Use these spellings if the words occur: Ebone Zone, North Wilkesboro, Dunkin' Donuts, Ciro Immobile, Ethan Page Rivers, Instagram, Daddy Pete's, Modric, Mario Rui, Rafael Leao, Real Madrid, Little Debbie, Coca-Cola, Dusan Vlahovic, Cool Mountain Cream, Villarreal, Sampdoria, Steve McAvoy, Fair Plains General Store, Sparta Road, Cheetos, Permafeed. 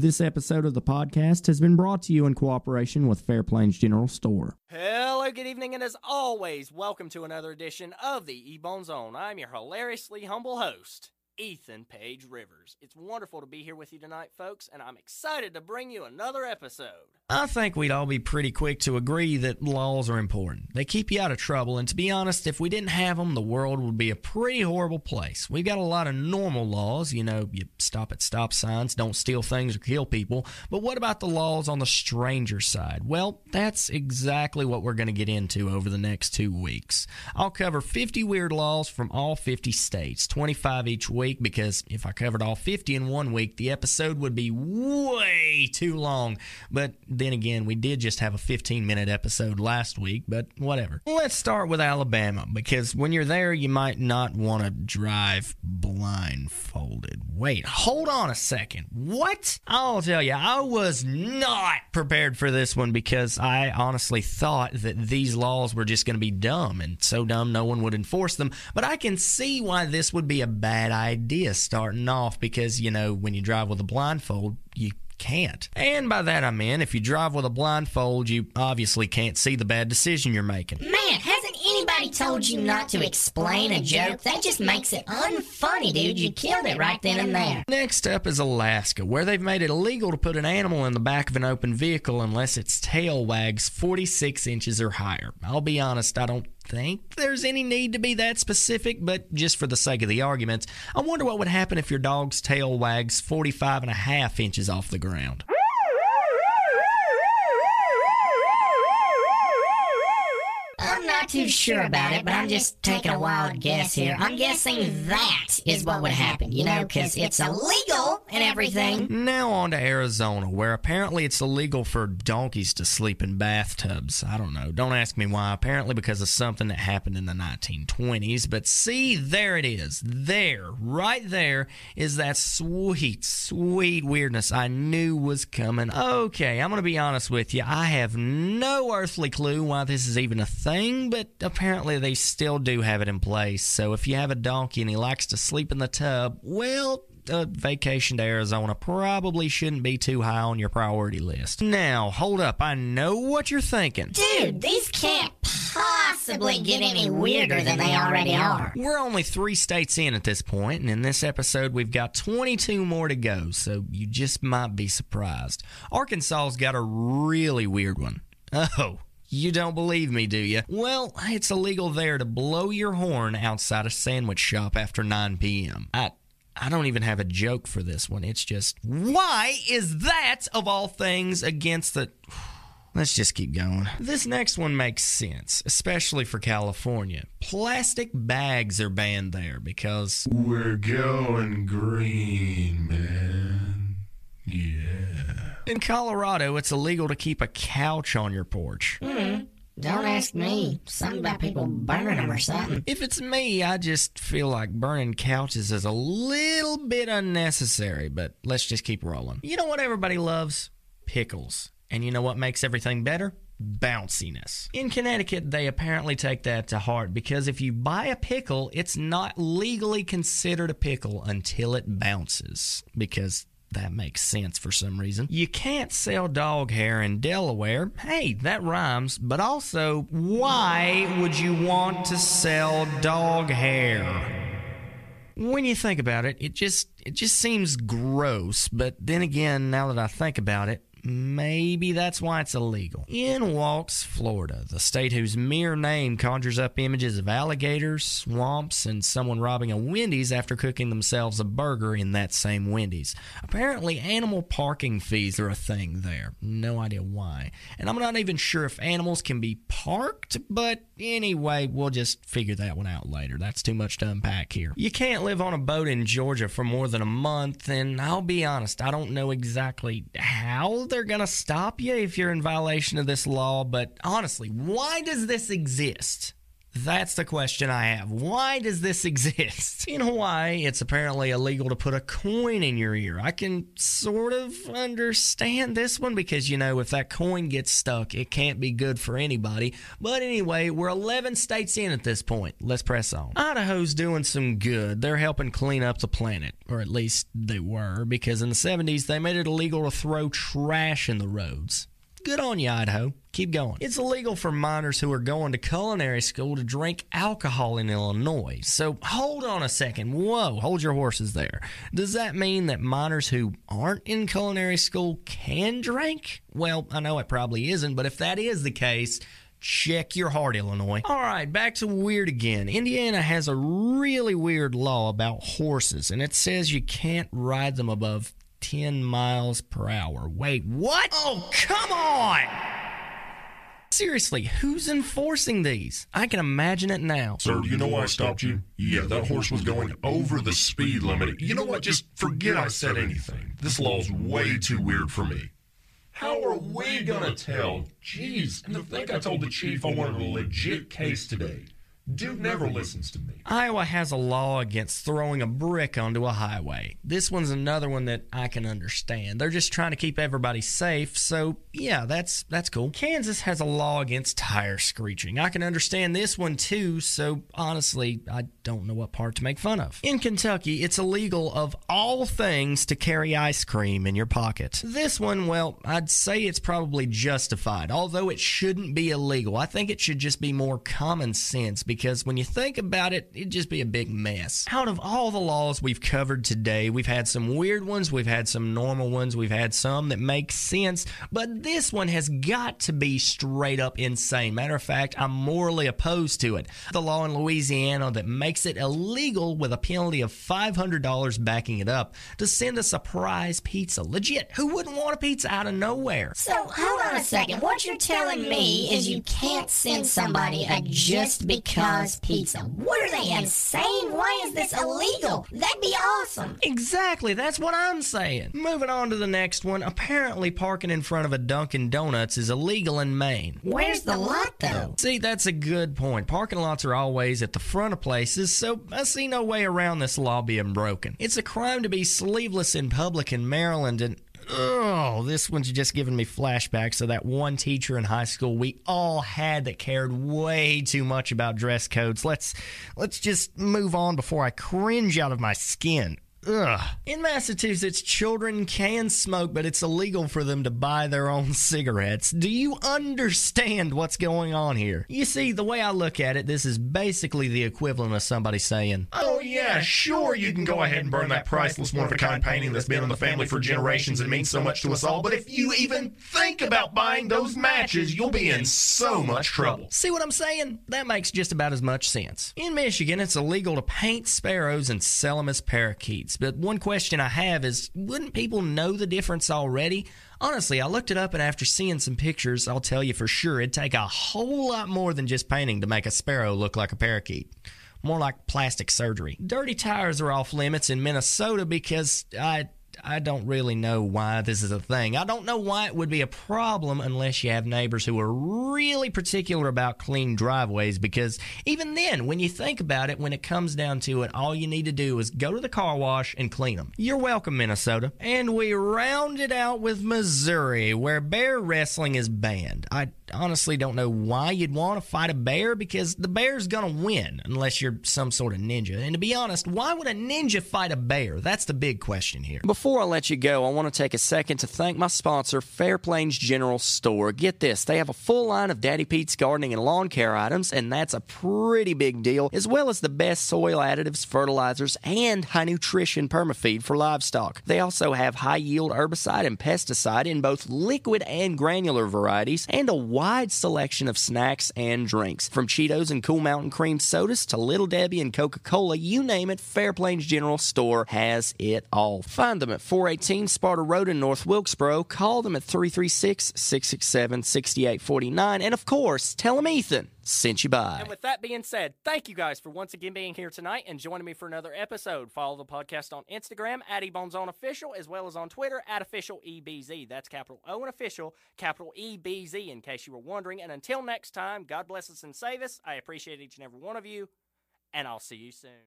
This episode of the podcast has been brought to you in cooperation with Fair Plains General Store. Hello, good evening, and as always, welcome to another edition of the Ebone Zone. I'm your hilariously humble host, Ethan Page Rivers. It's wonderful to be here with you tonight, folks, and I'm excited to bring you another episode. I think we'd all be pretty quick to agree that laws are important. They keep you out of trouble, and to be honest, if we didn't have them, the world would be a pretty horrible place. We've got a lot of normal laws, you know, you stop at stop signs, don't steal things or kill people, but what about the laws on the stranger side? Well, that's exactly what we're going to get into over the next 2 weeks. I'll cover 50 weird laws from all 50 states, 25 each week, because if I covered all 50 in 1 week, the episode would be way too long. But then again, we did just have a 15-minute episode last week, but whatever. Let's start with Alabama, because when you're there, you might not want to drive blindfolded. Wait, hold on a second. What? I'll tell you, I was not prepared for this one, because I honestly thought that these laws were just going to be dumb, and so dumb no one would enforce them. But I can see why this would be a bad idea starting off, because, you know, when you drive with a blindfold, you can't. And by that I mean, if you drive with a blindfold, you obviously can't see the bad decision you're making. Man, hasn't anybody told you not to explain a joke? That just makes it unfunny, dude. You killed it right then and there. Next up is Alaska, where they've made it illegal to put an animal in the back of an open vehicle unless its tail wags 46 inches or higher. I'll be honest, I don't think there's any need to be that specific, but just for the sake of the arguments, I wonder what would happen if your dog's tail wags 45 and a half inches off the ground. I'm not too sure about it, but I'm just taking a wild guess here. I'm guessing that is what would happen, you know, because it's illegal and everything. Now on to Arizona, where apparently it's illegal for donkeys to sleep in bathtubs. I don't know. Don't ask me why. Apparently because of something that happened in the 1920s. But see, there it is. There, right there, is that sweet, sweet weirdness I knew was coming. Okay, I'm going to be honest with you. I have no earthly clue why this is even a thing, but apparently they still do have it in place. So if you have a donkey and he likes to sleep in the tub, well, a vacation to Arizona probably shouldn't be too high on your priority list. Now, hold up. I know what you're thinking. Dude, these can't possibly get any weirder than they already are. We're only 3 states in at this point, and in this episode, we've got 22 more to go, so you just might be surprised. Arkansas's got a really weird one. Oh, you don't believe me, do you? Well, it's illegal there to blow your horn outside a sandwich shop after 9 p.m. I don't even have a joke for this one. It's just, why is that, of all things, against the... Let's just keep going. This next one makes sense, especially for California. Plastic bags are banned there because... we're going green, man. Yeah. In Colorado, it's illegal to keep a couch on your porch. Mm-hmm. Don't ask me. Something about people burning them or something. If it's me, I just feel like burning couches is a little bit unnecessary, but let's just keep rolling. You know what everybody loves? Pickles. And you know what makes everything better? Bounciness. In Connecticut, they apparently take that to heart, because if you buy a pickle, it's not legally considered a pickle until it bounces, because... that makes sense for some reason. You can't sell dog hair in Delaware. Hey, that rhymes. But also, why would you want to sell dog hair? When you think about it, it just seems gross. But then again, now that I think about it, maybe that's why it's illegal. In walks Florida, the state whose mere name conjures up images of alligators, swamps, and someone robbing a Wendy's after cooking themselves a burger in that same Wendy's. Apparently, animal parking fees are a thing there. No idea why. And I'm not even sure if animals can be parked, but anyway, we'll just figure that one out later. That's too much to unpack here. You can't live on a boat in Georgia for more than a month, and I'll be honest, I don't know exactly how they're going to stop you if you're in violation of this law, but honestly, why does this exist? That's the question I have. Why does this exist? In Hawaii, it's apparently illegal to put a coin in your ear. I can sort of understand this one because, you know, if that coin gets stuck, it can't be good for anybody. But anyway, we're 11 states in at this point. Let's press on. Idaho's doing some good. They're helping clean up the planet, or at least they were, because in the 70s, they made it illegal to throw trash in the roads. Good on you, Idaho. Keep going. It's illegal for minors who are going to culinary school to drink alcohol in Illinois. So hold on a second. Whoa, hold your horses there. Does that mean that minors who aren't in culinary school can drink? Well, I know it probably isn't, but if that is the case, check your heart, Illinois. All right, back to weird again. Indiana has a really weird law about horses, and it says you can't ride them above 10 miles per hour. Wait, what? Oh, come on! Seriously, who's enforcing these? I can imagine it now. Sir, you know why I stopped you? Yeah, that horse was going over the speed limit. You know what? Just forget I said anything. This law's way too weird for me. How are we gonna tell? Jeez, and to think I told the chief I wanted a legit case today. Dude never listens to me. Iowa has a law against throwing a brick onto a highway. This one's another one that I can understand. They're just trying to keep everybody safe, so yeah, that's cool. Kansas has a law against tire screeching. I can understand this one too, so honestly, I don't know what part to make fun of. In Kentucky, it's illegal of all things to carry ice cream in your pocket. This one, well, I'd say it's probably justified, although it shouldn't be illegal. I think it should just be more common sense, because when you think about it, it'd just be a big mess. Out of all the laws we've covered today, we've had some weird ones, we've had some normal ones, we've had some that make sense, but this one has got to be straight up insane. Matter of fact, I'm morally opposed to it. The law in Louisiana that makes it illegal with a penalty of $500 backing it up to send a surprise pizza. Legit, who wouldn't want a pizza out of nowhere? So, hold on a second. What you're telling me is you can't send somebody a just because pizza. What are they, insane? Why is this illegal? That'd be awesome. Exactly. That's what I'm saying. Moving on to the next one. Apparently, parking in front of a Dunkin' Donuts is illegal in Maine. Where's the lot, though? See, that's a good point. Parking lots are always at the front of places, so I see no way around this law being broken. It's a crime to be sleeveless in public in Maryland, and oh, this one's just giving me flashbacks of that one teacher in high school we all had that cared way too much about dress codes. Let's just move on before I cringe out of my skin. Ugh. In Massachusetts, children can smoke, but it's illegal for them to buy their own cigarettes. Do you understand what's going on here? You see, the way I look at it, this is basically the equivalent of somebody saying, oh yeah, sure, you can go ahead and burn that priceless one-of-a-kind painting that's been in the family for generations and means so much to us all, but if you even think about buying those matches, you'll be in so much trouble. See what I'm saying? That makes just about as much sense. In Michigan, it's illegal to paint sparrows and sell them as parakeets. But one question I have is, wouldn't people know the difference already? Honestly, I looked it up, and after seeing some pictures, I'll tell you for sure it'd take a whole lot more than just painting to make a sparrow look like a parakeet. More like plastic surgery. Dirty tires are off limits in Minnesota because I don't really know why this is a thing. I don't know why it would be a problem unless you have neighbors who are really particular about clean driveways, because even then, when you think about it, when it comes down to it, all you need to do is go to the car wash and clean them. You're welcome, Minnesota. And we round it out with Missouri, where bear wrestling is banned. I honestly don't know why you'd want to fight a bear, because the bear's gonna win unless you're some sort of ninja. And to be honest, why would a ninja fight a bear? That's the big question here. Before I let you go, I want to take a second to thank my sponsor, Fair Plains General Store. Get this, they have a full line of Daddy Pete's gardening and lawn care items, and that's a pretty big deal, as well as the best soil additives, fertilizers, and high nutrition permafeed for livestock. They also have high-yield herbicide and pesticide in both liquid and granular varieties, and a wide selection of snacks and drinks. From Cheetos and Cool Mountain Cream sodas to Little Debbie and Coca-Cola, you name it, Fair Plains General Store has it all. Find them at at 418 Sparta Road in North Wilkesboro. Call them at 336-667-6849. And, of course, tell them Ethan sent you by. And with that being said, thank you guys for once again being here tonight and joining me for another episode. Follow the podcast on Instagram at Ebone Zone Official, as well as on Twitter at Official EBZ. That's capital O and official, capital EBZ, in case you were wondering. And until next time, God bless us and save us. I appreciate each and every one of you, and I'll see you soon.